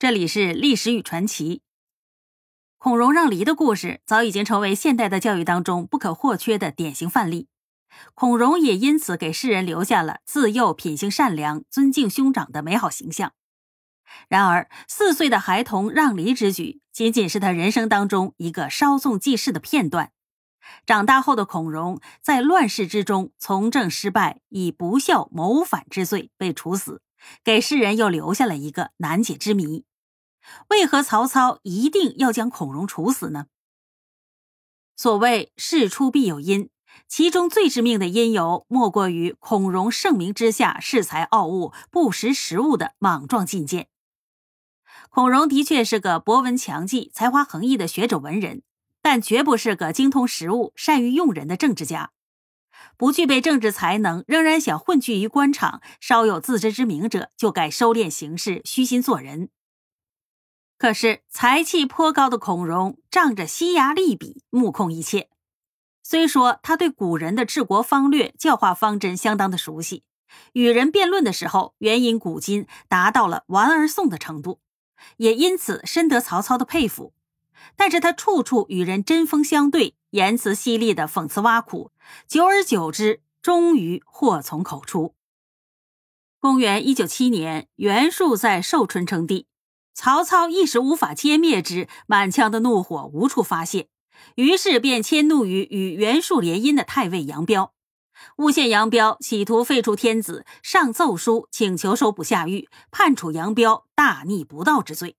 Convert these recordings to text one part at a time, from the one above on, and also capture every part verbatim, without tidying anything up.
这里是历史与传奇。孔融让梨的故事早已经成为现代的教育当中不可或缺的典型范例。孔融也因此给世人留下了自幼品性善良、尊敬兄长的美好形象。然而，四岁的孩童让梨之举，仅仅是他人生当中一个稍纵即逝的片段。长大后的孔融在乱世之中从政失败，以不孝谋反之罪被处死，给世人又留下了一个难解之谜。为何曹操一定要将孔融处死呢？所谓事出必有因，其中最致命的因由莫过于孔融盛名之下恃才傲物，不识时务的莽撞进谏。孔融的确是个博闻强记、才华横溢的学者文人，但绝不是个精通实务、善于用人的政治家。不具备政治才能，仍然想混迹于官场，稍有自知之明者就该收敛行事，虚心做人。可是才气颇高的孔融仗着西牙利比，目控一切。虽说他对古人的治国方略、教化方针相当的熟悉，与人辩论的时候援引古今，达到了玩而诵的程度，也因此深得曹操的佩服。但是他处处与人针锋相对，言辞犀利的讽刺挖苦，久而久之，终于祸从口出。公元一九七年，袁术在寿春称帝，曹操一时无法歼灭之，满腔的怒火无处发泄，于是便迁怒于与袁术联姻的太尉杨彪，诬陷杨彪企图废黜天子，上奏书请求搜捕下狱，判处杨彪大逆不道之罪。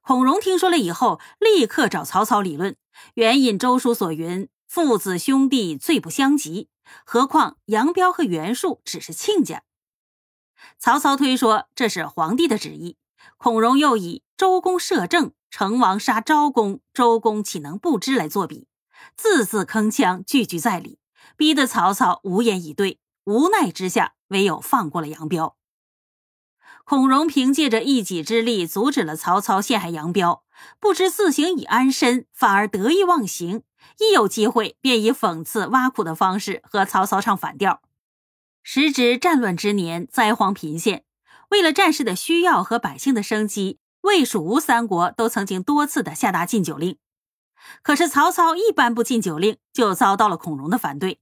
孔融听说了以后，立刻找曹操理论，援引周书所云：“父子兄弟罪不相及，何况杨彪和袁术只是亲家。”曹操推说这是皇帝的旨意，孔融又以周公摄政、成王杀昭公、周公岂能不知来作比，字字铿锵，句句在理，逼得曹操无言以对，无奈之下唯有放过了杨彪。孔融凭借着一己之力阻止了曹操陷害杨彪，不知自省以安身，反而得意忘形，一有机会便以讽刺挖苦的方式和曹操唱反调。时值战乱之年，灾荒频现，为了战士的需要和百姓的生机，魏、蜀、吴三国都曾经多次的下达禁酒令。可是曹操一颁布禁酒令，就遭到了孔融的反对。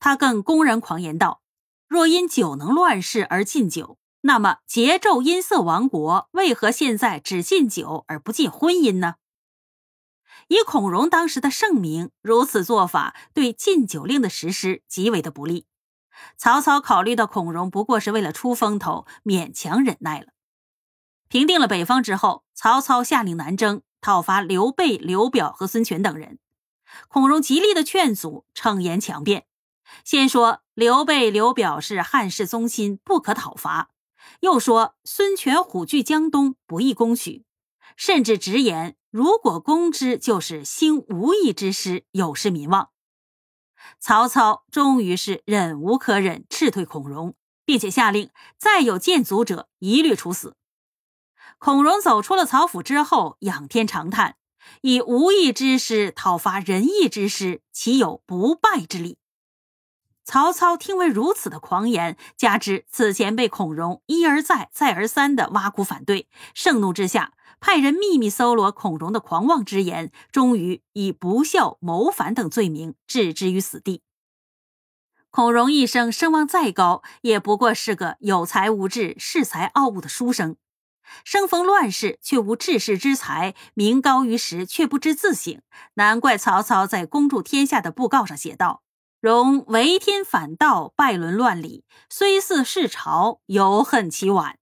他更公然狂言道：“若因酒能乱世而禁酒，那么桀纣因色亡国，为何现在只禁酒而不禁婚姻呢？”以孔融当时的盛名，如此做法对禁酒令的实施极为的不利。曹操考虑到孔融不过是为了出风头，勉强忍耐了。平定了北方之后，曹操下令南征，讨伐刘备、刘表和孙权等人。孔融极力的劝阻，逞言强辩，先说刘备、刘表是汉室宗亲，不可讨伐。又说孙权虎踞江东，不宜攻取，甚至直言如果攻之，就是兴无义之师，有失民望。曹操终于是忍无可忍，斥退孔融，并且下令再有谏阻者一律处死。孔融走出了曹府之后，仰天长叹：“以无义之师讨伐仁义之师，岂有不败之理？”曹操听为如此的狂言，加之此前被孔融一而再再而三的挖苦反对，盛怒之下派人秘密搜罗孔融的狂妄之言，终于以不孝、谋反等罪名置之于死地。孔融一生声望再高，也不过是个有才无智、恃才傲物的书生，生逢乱世却无治世之才，名高于实却不知自省，难怪曹操在公祝天下的布告上写道：“容为天反道，败伦乱理，虽似世朝，犹恨其晚。”